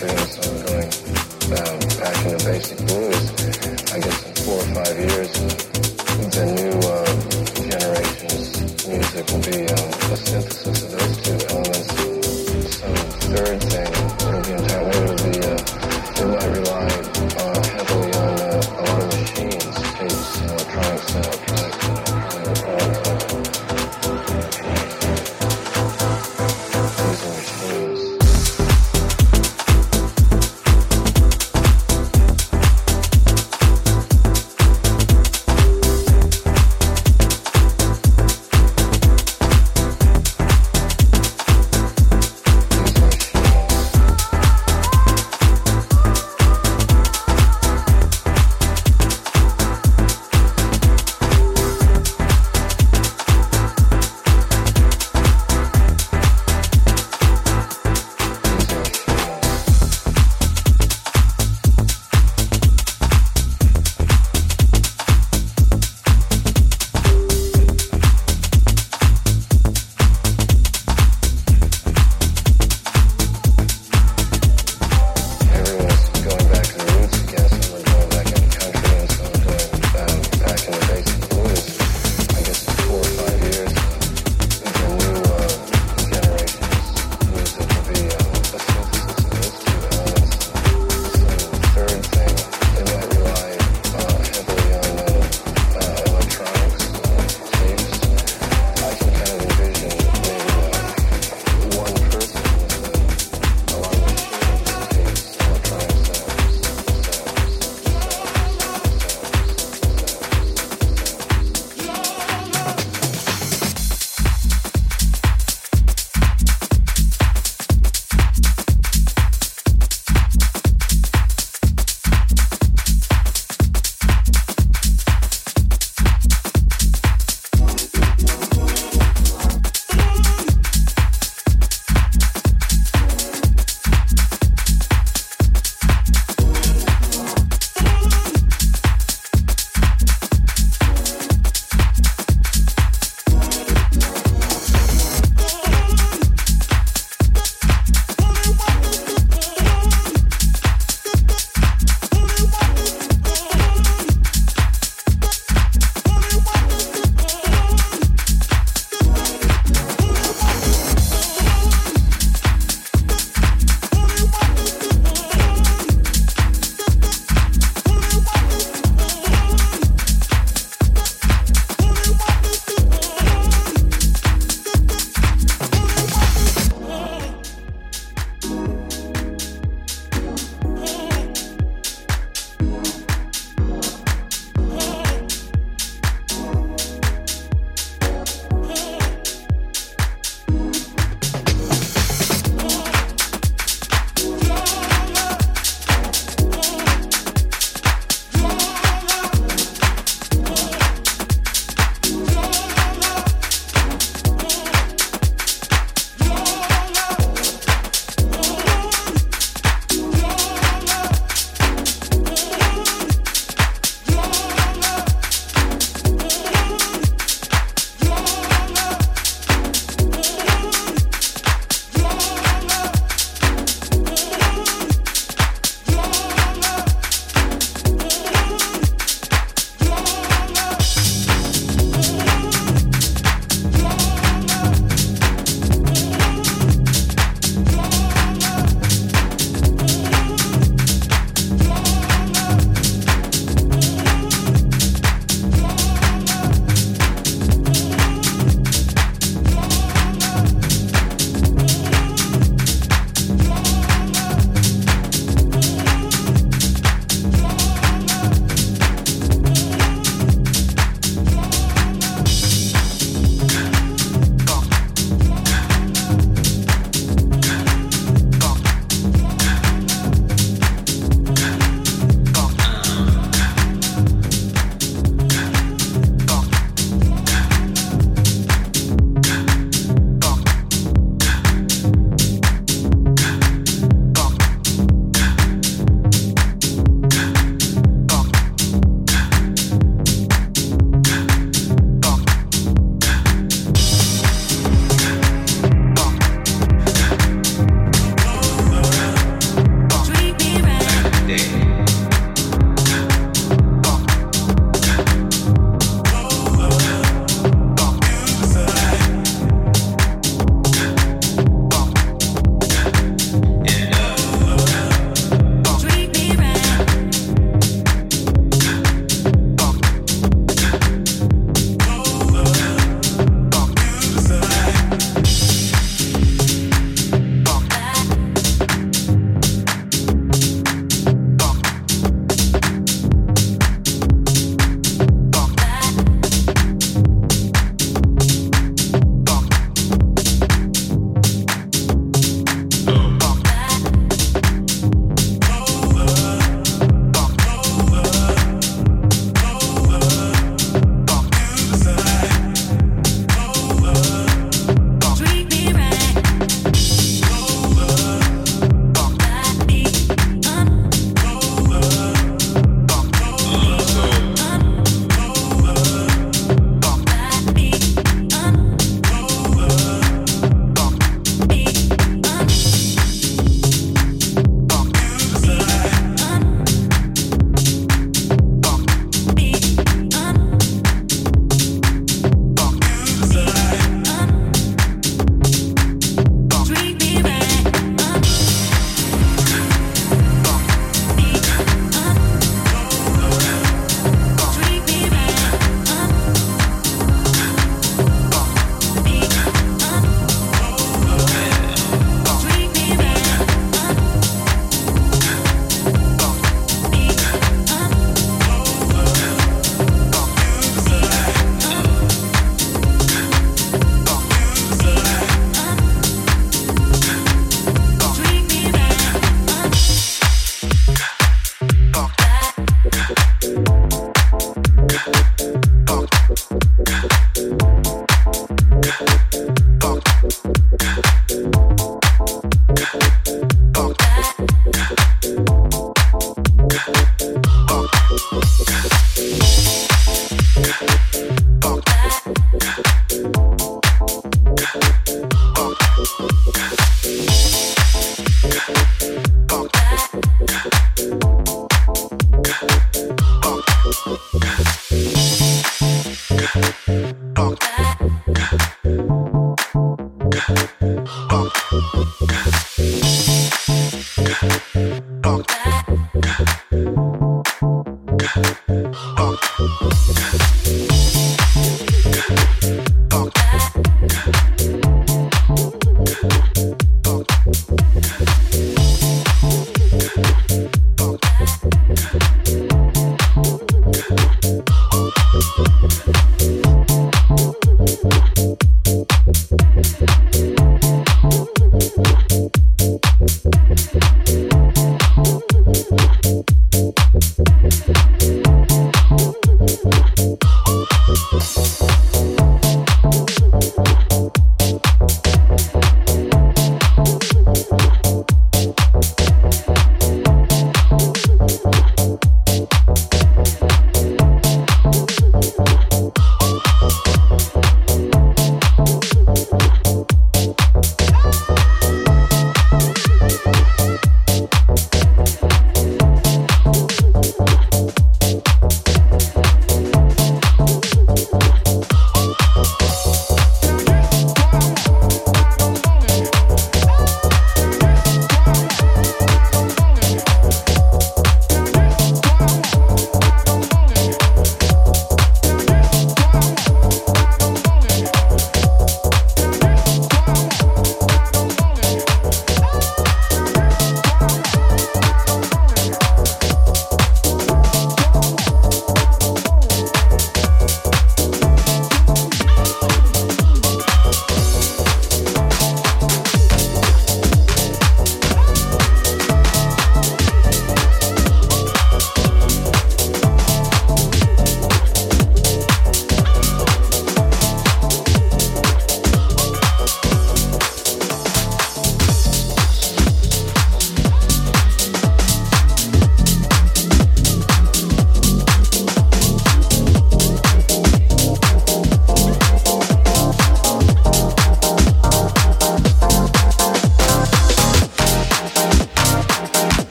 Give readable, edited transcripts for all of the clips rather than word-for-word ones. experience on going back into basic blues, I guess in 4 or 5 years, the new generation's music will be a synthesis of those two elements. Some third thing, it'll be entirely, it'll be, it might rely heavily on a lot of machines, tapes, electronics,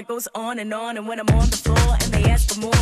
it goes on and on. And when I'm on the floor and they ask for more,